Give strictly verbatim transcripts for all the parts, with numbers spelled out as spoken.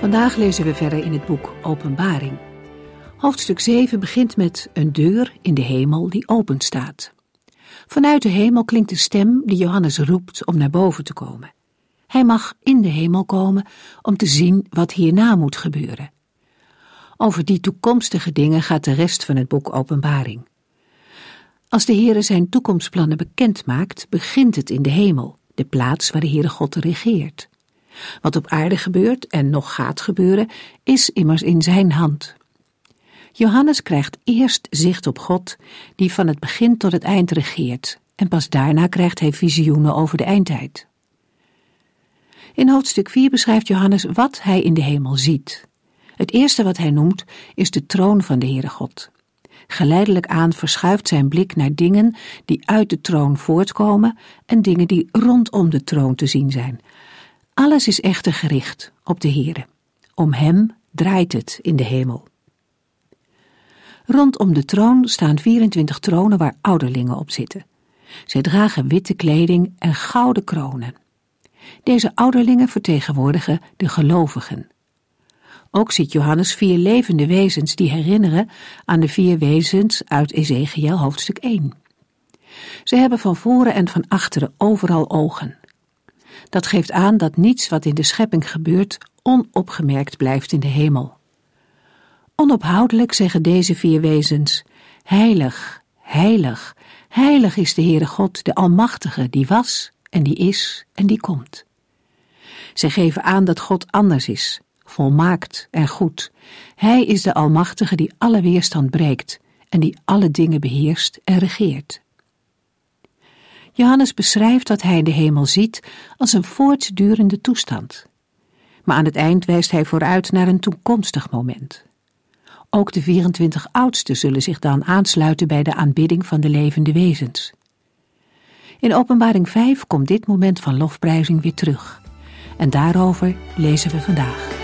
Vandaag lezen we verder in het boek Openbaring. Hoofdstuk zeven begint met een deur in de hemel die open staat. Vanuit de hemel klinkt de stem die Johannes roept om naar boven te komen. Hij mag in de hemel komen om te zien wat hierna moet gebeuren. Over die toekomstige dingen gaat de rest van het boek Openbaring. Als de Heere zijn toekomstplannen bekend maakt, begint het in de hemel, de plaats waar de Heere God regeert. Wat op aarde gebeurt en nog gaat gebeuren, is immers in zijn hand. Johannes krijgt eerst zicht op God, die van het begin tot het eind regeert, en pas daarna krijgt hij visioenen over de eindtijd. In hoofdstuk vier beschrijft Johannes wat hij in de hemel ziet. Het eerste wat hij noemt is de troon van de Heere God. Geleidelijk aan verschuift zijn blik naar dingen die uit de troon voortkomen en dingen die rondom de troon te zien zijn. Alles is echter gericht op de Heere. Om hem draait het in de hemel. Rondom de troon staan vierentwintig tronen waar ouderlingen op zitten. Zij dragen witte kleding en gouden kronen. Deze ouderlingen vertegenwoordigen de gelovigen. Ook ziet Johannes vier levende wezens die herinneren aan de vier wezens uit Ezechiël hoofdstuk één. Ze hebben van voren en van achteren overal ogen. Dat geeft aan dat niets wat in de schepping gebeurt onopgemerkt blijft in de hemel. Onophoudelijk zeggen deze vier wezens: heilig, heilig, heilig is de Heere God, de Almachtige, die was en die is en die komt. Ze geven aan dat God anders is, volmaakt en goed. Hij is de Almachtige die alle weerstand breekt en die alle dingen beheerst en regeert. Johannes beschrijft wat hij de hemel ziet als een voortdurende toestand. Maar aan het eind wijst hij vooruit naar een toekomstig moment. Ook de vierentwintig oudsten zullen zich dan aansluiten bij de aanbidding van de levende wezens. In Openbaring vijf komt dit moment van lofprijzing weer terug. En daarover lezen we vandaag.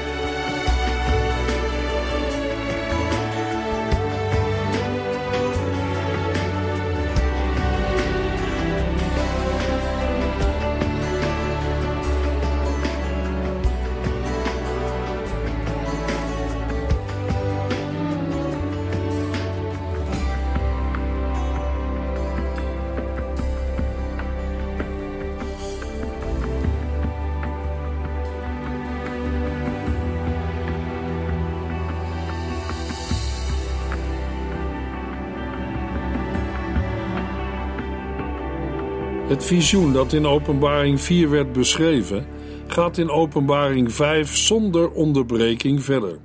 Het visioen dat in Openbaring vier werd beschreven, gaat in Openbaring vijf zonder onderbreking verder.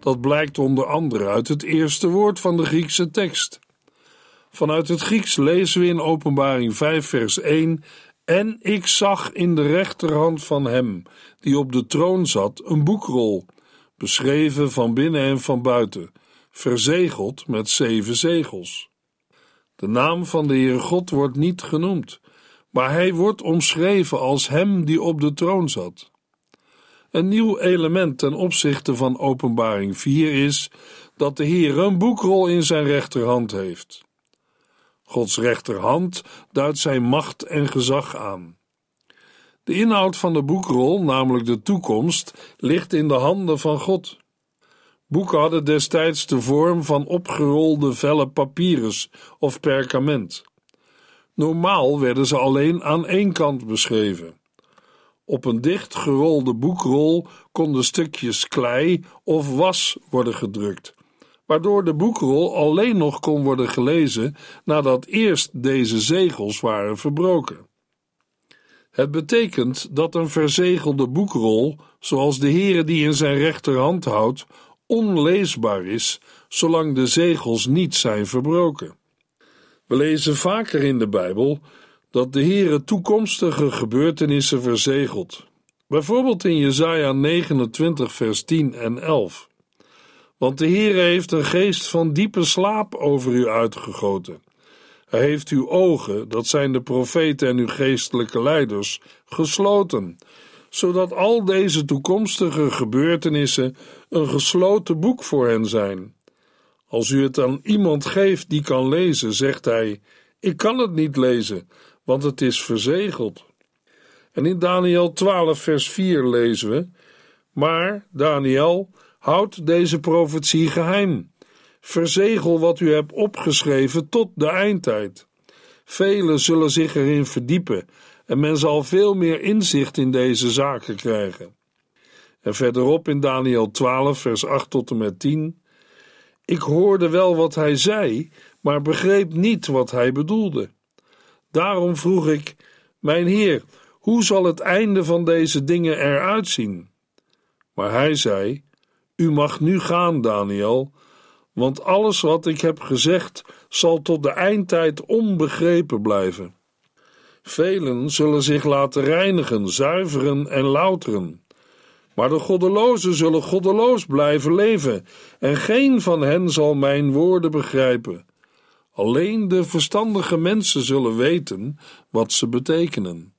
Dat blijkt onder andere uit het eerste woord van de Griekse tekst. Vanuit het Grieks lezen we in Openbaring vijf vers één: en ik zag in de rechterhand van hem, die op de troon zat, een boekrol, beschreven van binnen en van buiten, verzegeld met zeven zegels. De naam van de Heere God wordt niet genoemd, maar hij wordt omschreven als hem die op de troon zat. Een nieuw element ten opzichte van Openbaring vier is dat de Heere een boekrol in zijn rechterhand heeft. Gods rechterhand duidt zijn macht en gezag aan. De inhoud van de boekrol, namelijk de toekomst, ligt in de handen van God. Boeken hadden destijds de vorm van opgerolde vellen papyrus of perkament. Normaal werden ze alleen aan één kant beschreven. Op een dicht gerolde boekrol konden stukjes klei of was worden gedrukt, waardoor de boekrol alleen nog kon worden gelezen nadat eerst deze zegels waren verbroken. Het betekent dat een verzegelde boekrol, zoals de Heere die in zijn rechterhand houdt, onleesbaar is, zolang de zegels niet zijn verbroken. We lezen vaker in de Bijbel dat de Heere toekomstige gebeurtenissen verzegelt. Bijvoorbeeld in Jesaja negenentwintig vers tien en elf. Want de Heere heeft een geest van diepe slaap over u uitgegoten. Hij heeft uw ogen, dat zijn de profeten en uw geestelijke leiders, gesloten, zodat al deze toekomstige gebeurtenissen een gesloten boek voor hen zijn. Als u het aan iemand geeft die kan lezen, zegt hij, ik kan het niet lezen, want het is verzegeld. En in Daniel twaalf vers vier lezen we, maar Daniel, houd deze profetie geheim. Verzegel wat u hebt opgeschreven tot de eindtijd. Velen zullen zich erin verdiepen en men zal veel meer inzicht in deze zaken krijgen. En verderop in Daniel twaalf vers acht tot en met tien. Ik hoorde wel wat hij zei, maar begreep niet wat hij bedoelde. Daarom vroeg ik, mijn Heer, hoe zal het einde van deze dingen eruit zien? Maar hij zei, u mag nu gaan, Daniel, want alles wat ik heb gezegd zal tot de eindtijd onbegrepen blijven. Velen zullen zich laten reinigen, zuiveren en louteren. Maar de goddelozen zullen goddeloos blijven leven en geen van hen zal mijn woorden begrijpen. Alleen de verstandige mensen zullen weten wat ze betekenen.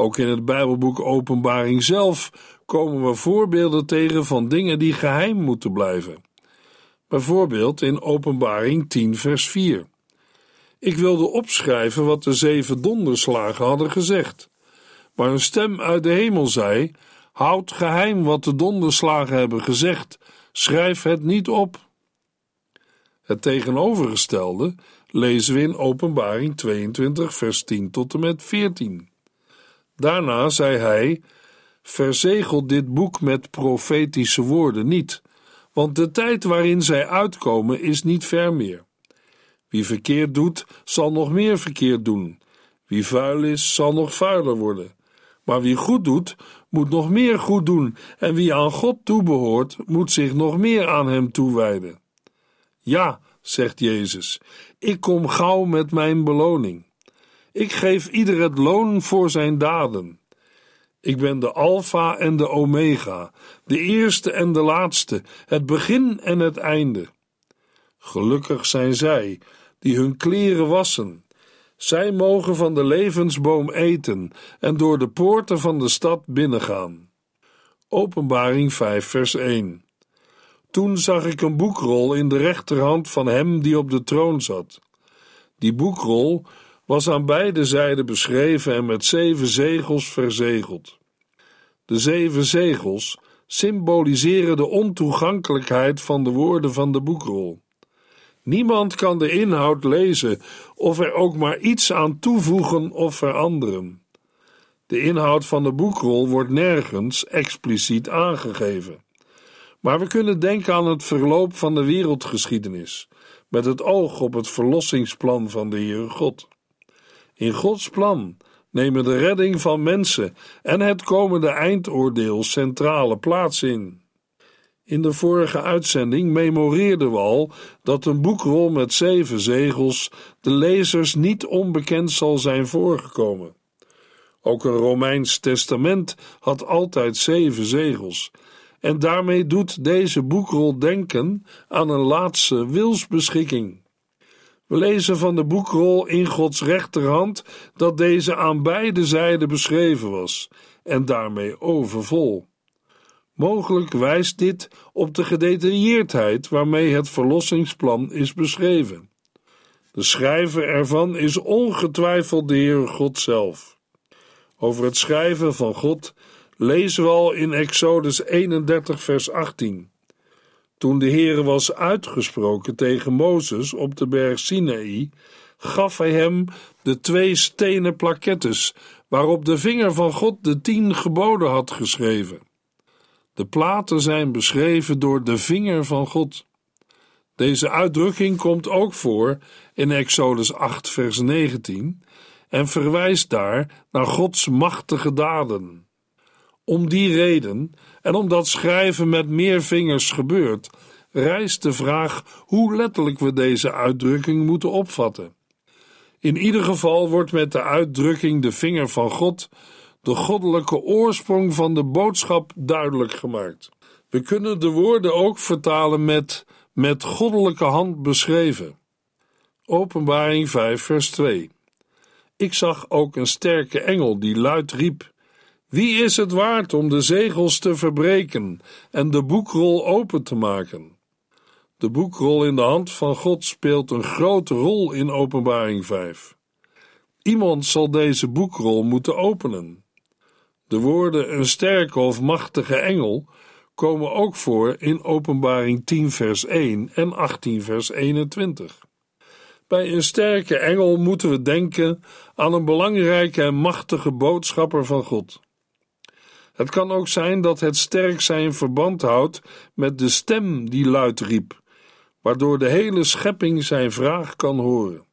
Ook in het Bijbelboek Openbaring zelf komen we voorbeelden tegen van dingen die geheim moeten blijven. Bijvoorbeeld in Openbaring tien vers vier. Ik wilde opschrijven wat de zeven donderslagen hadden gezegd. Maar een stem uit de hemel zei, houd geheim wat de donderslagen hebben gezegd, schrijf het niet op. Het tegenovergestelde lezen we in Openbaring tweeëntwintig vers tien tot en met veertien. Daarna zei hij, verzegel dit boek met profetische woorden niet, want de tijd waarin zij uitkomen is niet ver meer. Wie verkeerd doet, zal nog meer verkeerd doen. Wie vuil is, zal nog vuiler worden. Maar wie goed doet, moet nog meer goed doen. En wie aan God toebehoort, moet zich nog meer aan hem toewijden. Ja, zegt Jezus, ik kom gauw met mijn beloning. Ik geef ieder het loon voor zijn daden. Ik ben de Alfa en de Omega, de eerste en de laatste, het begin en het einde. Gelukkig zijn zij, die hun kleren wassen. Zij mogen van de levensboom eten en door de poorten van de stad binnengaan. Openbaring vijf vers één. Toen zag ik een boekrol in de rechterhand van hem die op de troon zat. Die boekrol was aan beide zijden beschreven en met zeven zegels verzegeld. De zeven zegels symboliseren de ontoegankelijkheid van de woorden van de boekrol. Niemand kan de inhoud lezen of er ook maar iets aan toevoegen of veranderen. De inhoud van de boekrol wordt nergens expliciet aangegeven. Maar we kunnen denken aan het verloop van de wereldgeschiedenis, met het oog op het verlossingsplan van de Heere God. In Gods plan nemen de redding van mensen en het komende eindoordeel centrale plaats in. In de vorige uitzending memoreerden we al dat een boekrol met zeven zegels de lezers niet onbekend zal zijn voorgekomen. Ook een Romeins testament had altijd zeven zegels en daarmee doet deze boekrol denken aan een laatste wilsbeschikking. We lezen van de boekrol in Gods rechterhand dat deze aan beide zijden beschreven was en daarmee overvol. Mogelijk wijst dit op de gedetailleerdheid waarmee het verlossingsplan is beschreven. De schrijver ervan is ongetwijfeld de Heere God zelf. Over het schrijven van God lezen we al in Exodus eenendertig vers achttien. Toen de Heere was uitgesproken tegen Mozes op de berg Sinaï, gaf hij hem de twee stenen plakettes waarop de vinger van God de tien geboden had geschreven. De platen zijn beschreven door de vinger van God. Deze uitdrukking komt ook voor in Exodus acht vers negentien en verwijst daar naar Gods machtige daden. Om die reden en omdat schrijven met meer vingers gebeurt, rijst de vraag hoe letterlijk we deze uitdrukking moeten opvatten. In ieder geval wordt met de uitdrukking de vinger van God de goddelijke oorsprong van de boodschap duidelijk gemaakt. We kunnen de woorden ook vertalen met met goddelijke hand beschreven. Openbaring vijf vers twee. Ik zag ook een sterke engel die luid riep: wie is het waard om de zegels te verbreken en de boekrol open te maken? De boekrol in de hand van God speelt een grote rol in Openbaring vijf. Iemand zal deze boekrol moeten openen. De woorden een sterke of machtige engel komen ook voor in Openbaring tien vers één en achttien vers eenentwintig. Bij een sterke engel moeten we denken aan een belangrijke en machtige boodschapper van God. Het kan ook zijn dat het sterk zijn verband houdt met de stem die luid riep, waardoor de hele schepping zijn vraag kan horen.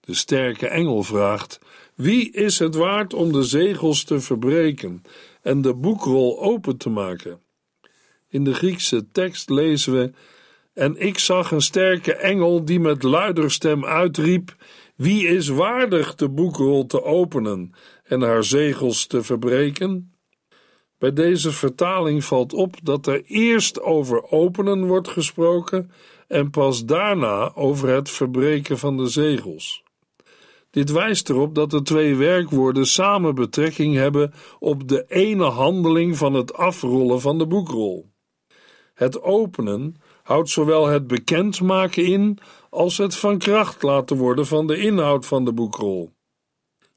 De sterke engel vraagt: wie is het waard om de zegels te verbreken en de boekrol open te maken? In de Griekse tekst lezen we: en ik zag een sterke engel die met luider stem uitriep: wie is waardig de boekrol te openen en haar zegels te verbreken? Bij deze vertaling valt op dat er eerst over openen wordt gesproken en pas daarna over het verbreken van de zegels. Dit wijst erop dat de twee werkwoorden samen betrekking hebben op de ene handeling van het afrollen van de boekrol. Het openen houdt zowel het bekendmaken in als het van kracht laten worden van de inhoud van de boekrol.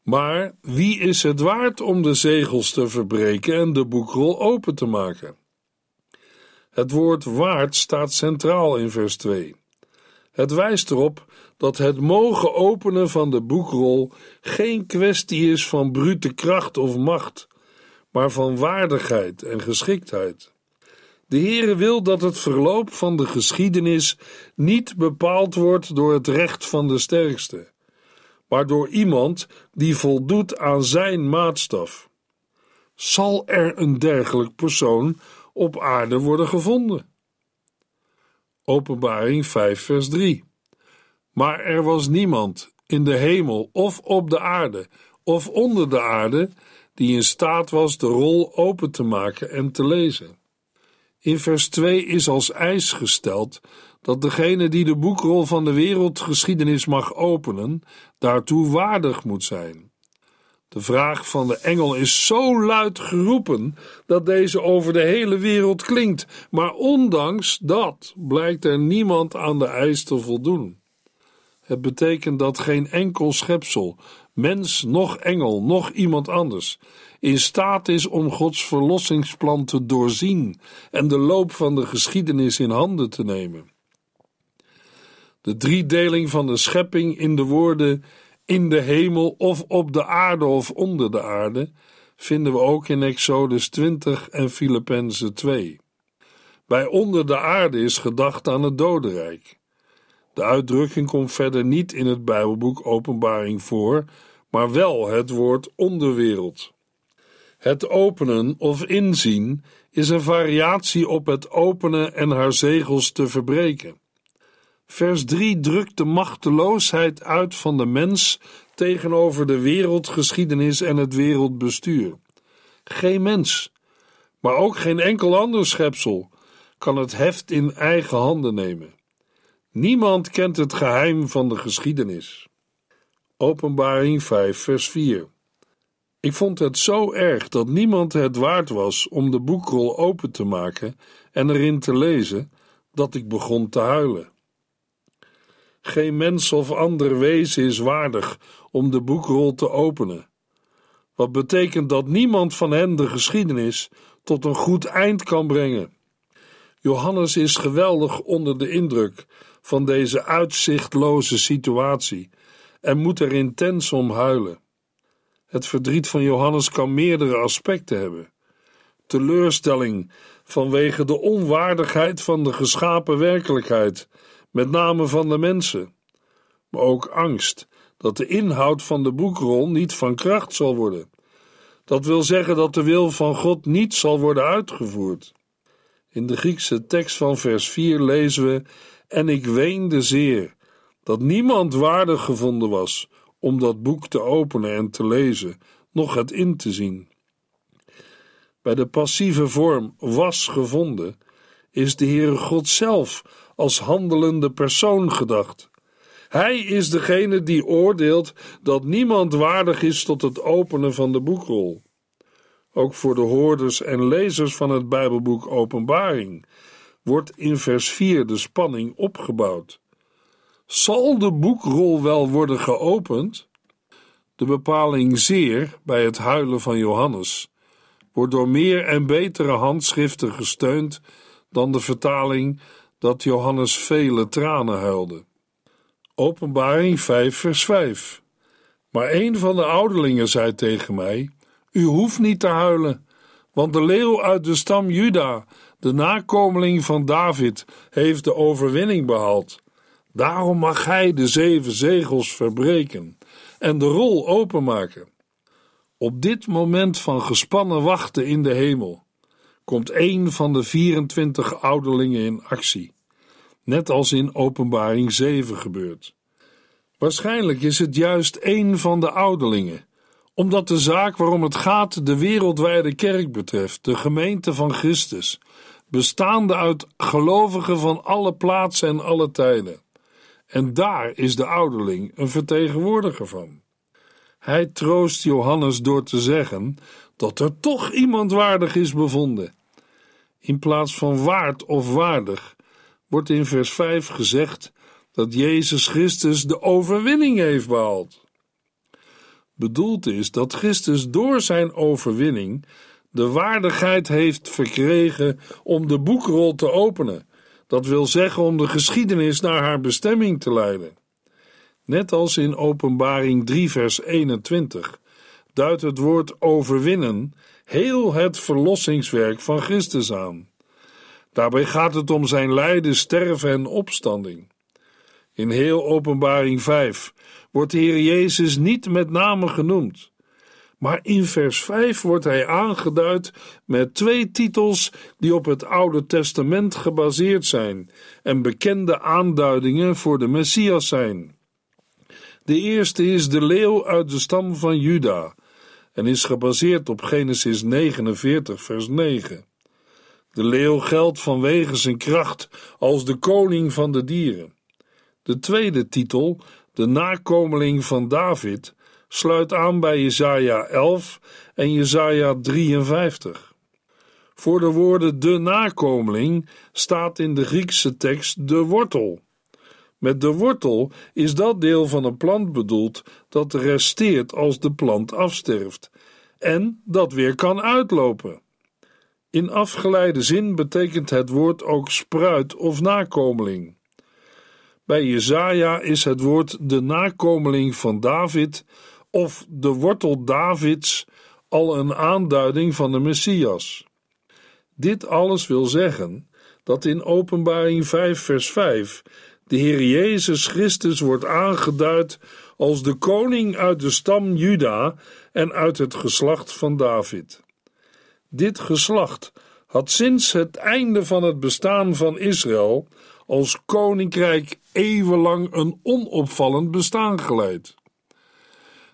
Maar wie is het waard om de zegels te verbreken en de boekrol open te maken? Het woord waard staat centraal in vers twee. Het wijst erop dat het mogen openen van de boekrol geen kwestie is van brute kracht of macht, maar van waardigheid en geschiktheid. De Heere wil dat het verloop van de geschiedenis niet bepaald wordt door het recht van de sterkste, maar door iemand die voldoet aan zijn maatstaf. Zal er een dergelijk persoon op aarde worden gevonden? Openbaring vijf vers drie. Maar er was niemand in de hemel of op de aarde of onder de aarde die in staat was de rol open te maken en te lezen. In vers twee is als eis gesteld dat degene die de boekrol van de wereldgeschiedenis mag openen, daartoe waardig moet zijn. De vraag van de engel is zo luid geroepen dat deze over de hele wereld klinkt, maar ondanks dat blijkt er niemand aan de eis te voldoen. Het betekent dat geen enkel schepsel, mens, noch engel, noch iemand anders, in staat is om Gods verlossingsplan te doorzien en de loop van de geschiedenis in handen te nemen. De driedeling van de schepping in de woorden in de hemel of op de aarde of onder de aarde vinden we ook in Exodus twintig en Filippenzen twee. Bij onder de aarde is gedacht aan het dodenrijk. De uitdrukking komt verder niet in het Bijbelboek Openbaring voor, maar wel het woord onderwereld. Het openen of inzien is een variatie op het openen en haar zegels te verbreken. Vers drie drukt de machteloosheid uit van de mens tegenover de wereldgeschiedenis en het wereldbestuur. Geen mens, maar ook geen enkel ander schepsel, kan het heft in eigen handen nemen. Niemand kent het geheim van de geschiedenis. Openbaring vijf vers vier. Ik vond het zo erg dat niemand het waard was om de boekrol open te maken en erin te lezen, dat ik begon te huilen. Geen mens of ander wezen is waardig om de boekrol te openen. Wat betekent dat niemand van hen de geschiedenis tot een goed eind kan brengen. Johannes is geweldig onder de indruk van deze uitzichtloze situatie en moet er intens om huilen. Het verdriet van Johannes kan meerdere aspecten hebben. Teleurstelling vanwege de onwaardigheid van de geschapen werkelijkheid, met name van de mensen. Maar ook angst dat de inhoud van de boekrol niet van kracht zal worden. Dat wil zeggen dat de wil van God niet zal worden uitgevoerd. In de Griekse tekst van vers vier lezen we: en ik weende zeer dat niemand waardig gevonden was om dat boek te openen en te lezen, nog het in te zien. Bij de passieve vorm was gevonden is de Heere God zelf als handelende persoon gedacht. Hij is degene die oordeelt dat niemand waardig is tot het openen van de boekrol. Ook voor de hoorders en lezers van het Bijbelboek Openbaring wordt in vers vier de spanning opgebouwd. Zal de boekrol wel worden geopend? De bepaling zeer bij het huilen van Johannes wordt door meer en betere handschriften gesteund dan de vertaling dat Johannes vele tranen huilde. Openbaring vijf vers vijf. Maar een van de ouderlingen zei tegen mij: U hoeft niet te huilen, want de leeuw uit de stam Juda, de nakomeling van David, heeft de overwinning behaald. Daarom mag hij de zeven zegels verbreken en de rol openmaken. Op dit moment van gespannen wachten in de hemel komt één van de vierentwintig ouderlingen in actie, net als in Openbaring zeven gebeurt. Waarschijnlijk is het juist één van de ouderlingen, omdat de zaak waarom het gaat de wereldwijde kerk betreft, de gemeente van Christus, bestaande uit gelovigen van alle plaatsen en alle tijden. En daar is de ouderling een vertegenwoordiger van. Hij troost Johannes door te zeggen dat er toch iemand waardig is bevonden. In plaats van waard of waardig wordt in vers vijf gezegd dat Jezus Christus de overwinning heeft behaald. Bedoeld is dat Christus door zijn overwinning de waardigheid heeft verkregen om de boekrol te openen, dat wil zeggen om de geschiedenis naar haar bestemming te leiden. Net als in Openbaring drie vers eenentwintig duidt het woord overwinnen heel het verlossingswerk van Christus aan. Daarbij gaat het om zijn lijden, sterven en opstanding. In heel Openbaring vijf wordt de Heer Jezus niet met name genoemd, maar in vers vijf wordt hij aangeduid met twee titels die op het Oude Testament gebaseerd zijn en bekende aanduidingen voor de Messias zijn. De eerste is de leeuw uit de stam van Juda en is gebaseerd op Genesis negenenveertig vers negen. De leeuw geldt vanwege zijn kracht als de koning van de dieren. De tweede titel, de nakomeling van David, sluit aan bij Jesaja elf en Jesaja drieënvijftig. Voor de woorden de nakomeling staat in de Griekse tekst de wortel. Met de wortel is dat deel van een plant bedoeld dat resteert als de plant afsterft en dat weer kan uitlopen. In afgeleide zin betekent het woord ook spruit of nakomeling. Bij Jesaja is het woord de nakomeling van David of de wortel Davids al een aanduiding van de Messias. Dit alles wil zeggen dat in Openbaring vijf vers vijf de Heer Jezus Christus wordt aangeduid als de koning uit de stam Juda en uit het geslacht van David. Dit geslacht had sinds het einde van het bestaan van Israël als koninkrijk eeuwenlang een onopvallend bestaan geleid.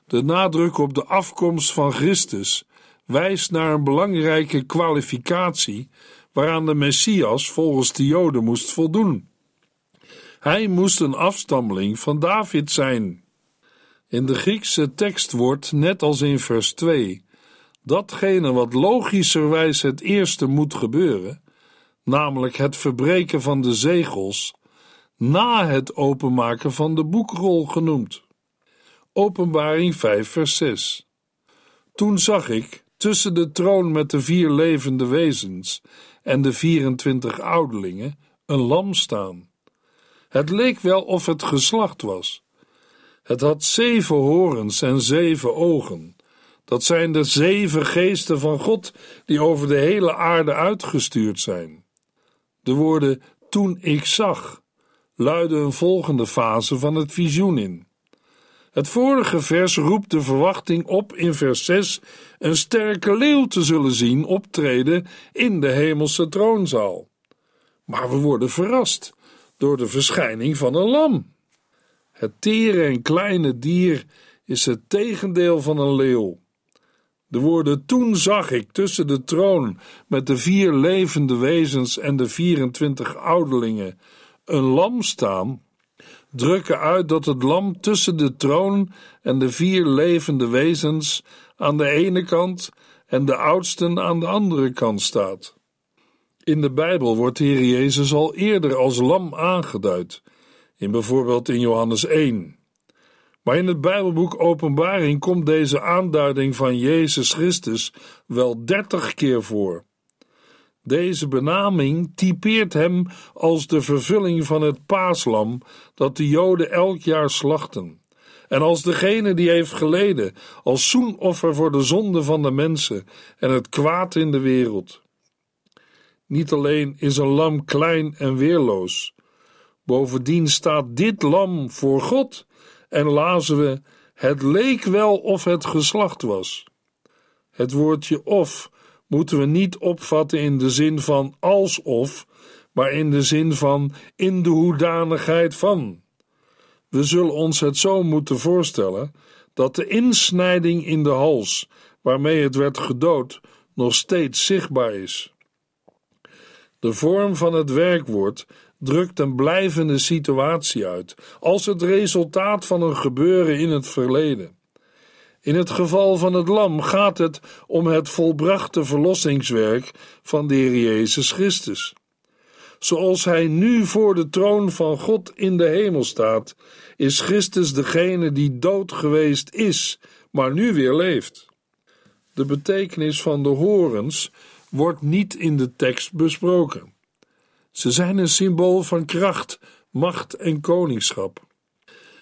De nadruk op de afkomst van Christus wijst naar een belangrijke kwalificatie waaraan de Messias volgens de Joden moest voldoen. Hij moest een afstammeling van David zijn. In de Griekse tekst wordt, net als in vers twee, datgene wat logischerwijs het eerste moet gebeuren, namelijk het verbreken van de zegels, na het openmaken van de boekrol genoemd. Openbaring vijf vers zes. Toen zag ik, tussen de troon met de vier levende wezens en de vierentwintig ouderlingen, een lam staan. Het leek wel of het geslacht was. Het had zeven horens en zeven ogen. Dat zijn de zeven geesten van God die over de hele aarde uitgestuurd zijn. De woorden toen ik zag luiden een volgende fase van het visioen in. Het vorige vers roept de verwachting op in vers zes een sterke leeuw te zullen zien optreden in de hemelse troonzaal. Maar we worden verrast door de verschijning van een lam. Het tere en kleine dier is het tegendeel van een leeuw. De woorden "Toen zag ik tussen de troon met de vier levende wezens en de vierentwintig ouderlingen een lam staan" drukken uit dat het lam tussen de troon en de vier levende wezens aan de ene kant en de oudsten aan de andere kant staat. In de Bijbel wordt de Heer Jezus al eerder als lam aangeduid, in bijvoorbeeld in Johannes één. Maar in het Bijbelboek Openbaring komt deze aanduiding van Jezus Christus wel dertig keer voor. Deze benaming typeert hem als de vervulling van het paaslam dat de Joden elk jaar slachten, en als degene die heeft geleden als zoenoffer voor de zonde van de mensen en het kwaad in de wereld. Niet alleen is een lam klein en weerloos, bovendien staat dit lam voor God en lazen we: het leek wel of het geslacht was. Het woordje "of" moeten we niet opvatten in de zin van alsof, maar in de zin van in de hoedanigheid van. We zullen ons het zo moeten voorstellen dat de insnijding in de hals waarmee het werd gedood nog steeds zichtbaar is. De vorm van het werkwoord drukt een blijvende situatie uit, als het resultaat van een gebeuren in het verleden. In het geval van het lam gaat het om het volbrachte verlossingswerk van de Heer Jezus Christus. Zoals hij nu voor de troon van God in de hemel staat, is Christus degene die dood geweest is, maar nu weer leeft. De betekenis van de horens wordt niet in de tekst besproken. Ze zijn een symbool van kracht, macht en koningschap.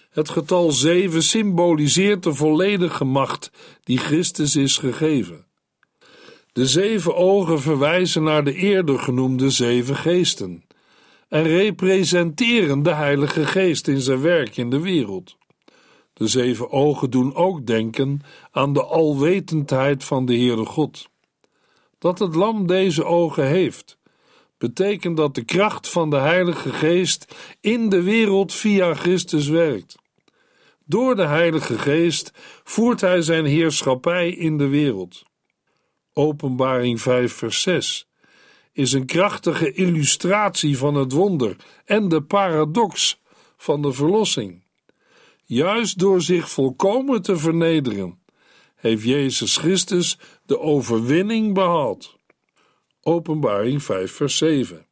Het getal zeven symboliseert de volledige macht die Christus is gegeven. De zeven ogen verwijzen naar de eerder genoemde zeven geesten en representeren de Heilige Geest in zijn werk in de wereld. De zeven ogen doen ook denken aan de alwetendheid van de Heere God. Dat het lam deze ogen heeft, betekent dat de kracht van de Heilige Geest in de wereld via Christus werkt. Door de Heilige Geest voert hij zijn heerschappij in de wereld. Openbaring vijf vers zes is een krachtige illustratie van het wonder en de paradox van de verlossing. Juist door zich volkomen te vernederen, heeft Jezus Christus de overwinning behaald. Openbaring vijf vers zeven.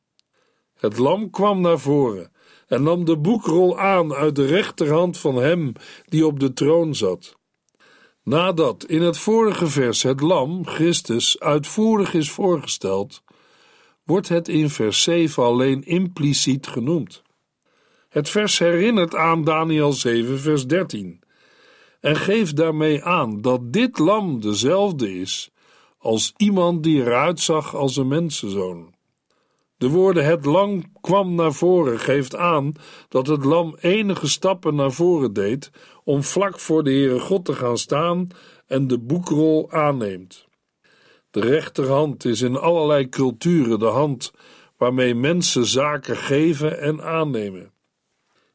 Het lam kwam naar voren en nam de boekrol aan uit de rechterhand van hem die op de troon zat. Nadat in het vorige vers het lam, Christus, uitvoerig is voorgesteld, wordt het in vers zeven alleen impliciet genoemd. Het vers herinnert aan Daniël zeven vers dertien en geeft daarmee aan dat dit lam dezelfde is als iemand die eruit zag als een mensenzoon. De woorden "het lam kwam naar voren" geeft aan dat het lam enige stappen naar voren deed om vlak voor de Heere God te gaan staan en de boekrol aanneemt. De rechterhand is in allerlei culturen de hand waarmee mensen zaken geven en aannemen.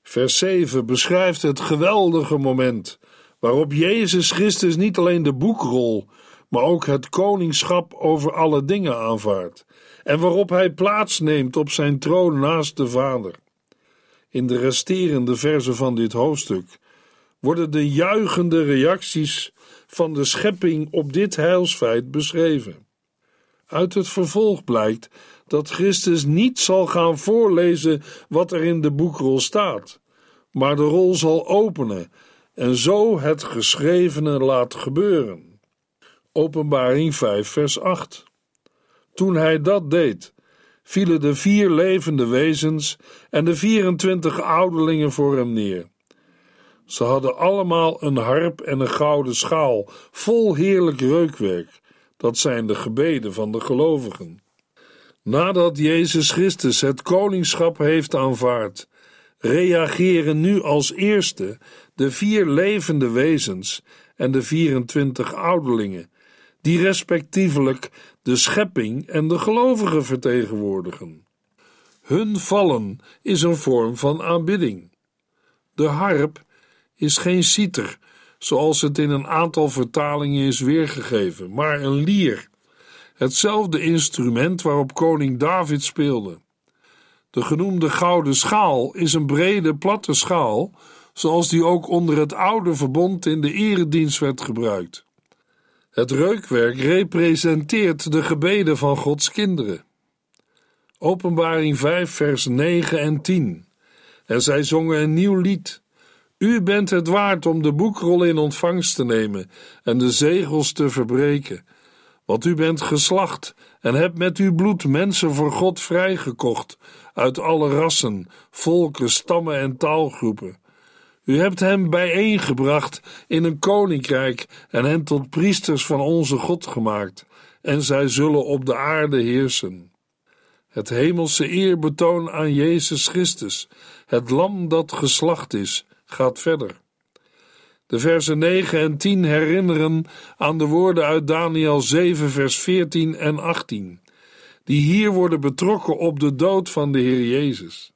Vers zeven beschrijft het geweldige moment waarop Jezus Christus niet alleen de boekrol, maar ook het koningschap over alle dingen aanvaardt en waarop hij plaatsneemt op zijn troon naast de Vader. In de resterende verzen van dit hoofdstuk worden de juichende reacties van de schepping op dit heilsfeit beschreven. Uit het vervolg blijkt dat Christus niet zal gaan voorlezen wat er in de boekrol staat, maar de rol zal openen en zo het geschrevene laat gebeuren. Openbaring vijf vers acht. Toen hij dat deed, vielen de vier levende wezens en de vierentwintig ouderlingen voor hem neer. Ze hadden allemaal een harp en een gouden schaal vol heerlijk reukwerk. Dat zijn de gebeden van de gelovigen. Nadat Jezus Christus het koningschap heeft aanvaard, reageren nu als eerste de vier levende wezens en de vierentwintig ouderlingen, die respectievelijk de schepping en de gelovigen vertegenwoordigen. Hun vallen is een vorm van aanbidding. De harp is geen citer, zoals het in een aantal vertalingen is weergegeven, maar een lier, hetzelfde instrument waarop koning David speelde. De genoemde gouden schaal is een brede, platte schaal, zoals die ook onder het oude verbond in de eredienst werd gebruikt. Het reukwerk representeert de gebeden van Gods kinderen. Openbaring vijf vers negen en tien. En zij zongen een nieuw lied. U bent het waard om de boekrol in ontvangst te nemen en de zegels te verbreken. Want u bent geslacht en hebt met uw bloed mensen voor God vrijgekocht uit alle rassen, volken, stammen en taalgroepen. U hebt hen bijeengebracht in een koninkrijk en hen tot priesters van onze God gemaakt, en zij zullen op de aarde heersen. Het hemelse eerbetoon aan Jezus Christus, het lam dat geslacht is, gaat verder. De versen negen en tien herinneren aan de woorden uit Daniel zeven vers veertien en achttien, die hier worden betrokken op de dood van de Heer Jezus.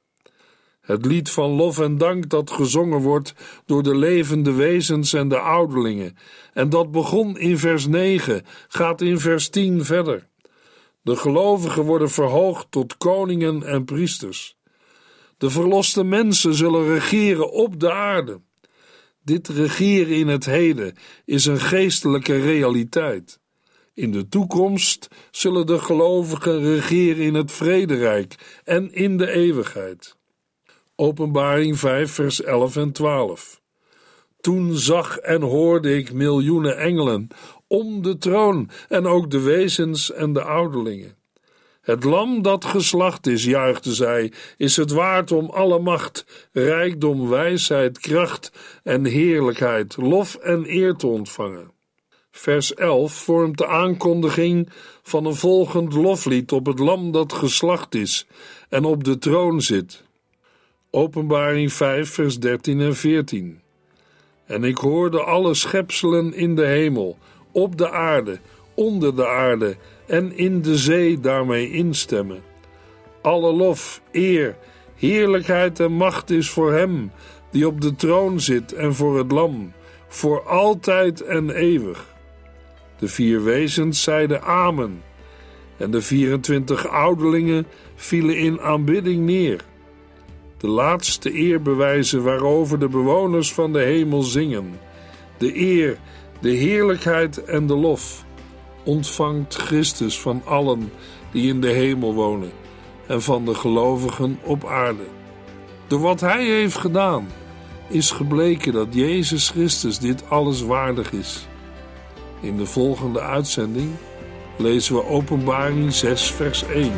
Het lied van lof en dank dat gezongen wordt door de levende wezens en de ouderlingen, en dat begon in vers negen, gaat in vers tien verder. De gelovigen worden verhoogd tot koningen en priesters. De verloste mensen zullen regeren op de aarde. Dit regeren in het heden is een geestelijke realiteit. In de toekomst zullen de gelovigen regeren in het vrederijk en in de eeuwigheid. Openbaring vijf vers elf en twaalf. Toen zag en hoorde ik miljoenen engelen om de troon en ook de wezens en de ouderlingen. Het lam dat geslacht is, juichte zij, is het waard om alle macht, rijkdom, wijsheid, kracht en heerlijkheid, lof en eer te ontvangen. Vers elf vormt de aankondiging van een volgend loflied op het lam dat geslacht is en op de troon zit. Openbaring vijf vers dertien en veertien. En ik hoorde alle schepselen in de hemel, op de aarde, onder de aarde en in de zee daarmee instemmen. Alle lof, eer, heerlijkheid en macht is voor hem die op de troon zit en voor het lam, voor altijd en eeuwig. De vier wezens zeiden amen en de vierentwintig ouderlingen vielen in aanbidding neer. De laatste eerbewijzen waarover de bewoners van de hemel zingen, de eer, de heerlijkheid en de lof, ontvangt Christus van allen die in de hemel wonen en van de gelovigen op aarde. Door wat hij heeft gedaan, is gebleken dat Jezus Christus dit alles waardig is. In de volgende uitzending lezen we Openbaring zes vers één.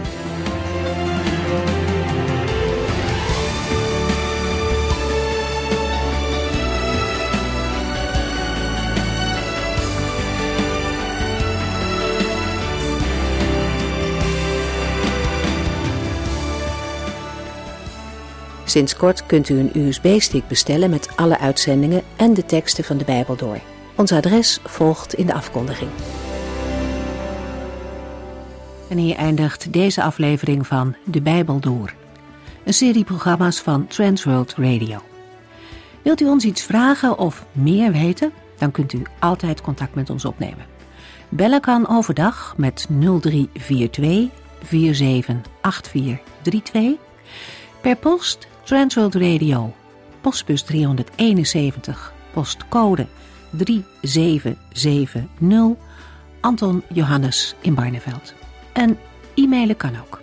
Sinds kort kunt u een U S B-stick bestellen met alle uitzendingen en de teksten van de Bijbel door. Ons adres volgt in de afkondiging. En hier eindigt deze aflevering van De Bijbel Door. Een serie programma's van Transworld Radio. Wilt u ons iets vragen of meer weten? Dan kunt u altijd contact met ons opnemen. Bellen kan overdag met nul drie vier twee, vier zeven acht vier drie twee... Per post Transworld Radio, postbus driehonderdeenenzeventig, postcode drie zeven zeven nul, Anton Johannes in Barneveld. En e-mailen kan ook.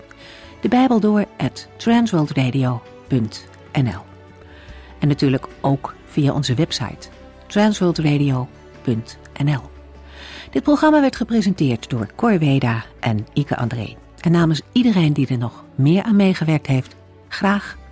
De Bijbel door at transworldradio punt n l. En natuurlijk ook via onze website transworldradio punt n l. Dit programma werd gepresenteerd door Cor Weda en Ike André. En namens iedereen die er nog meer aan meegewerkt heeft, graag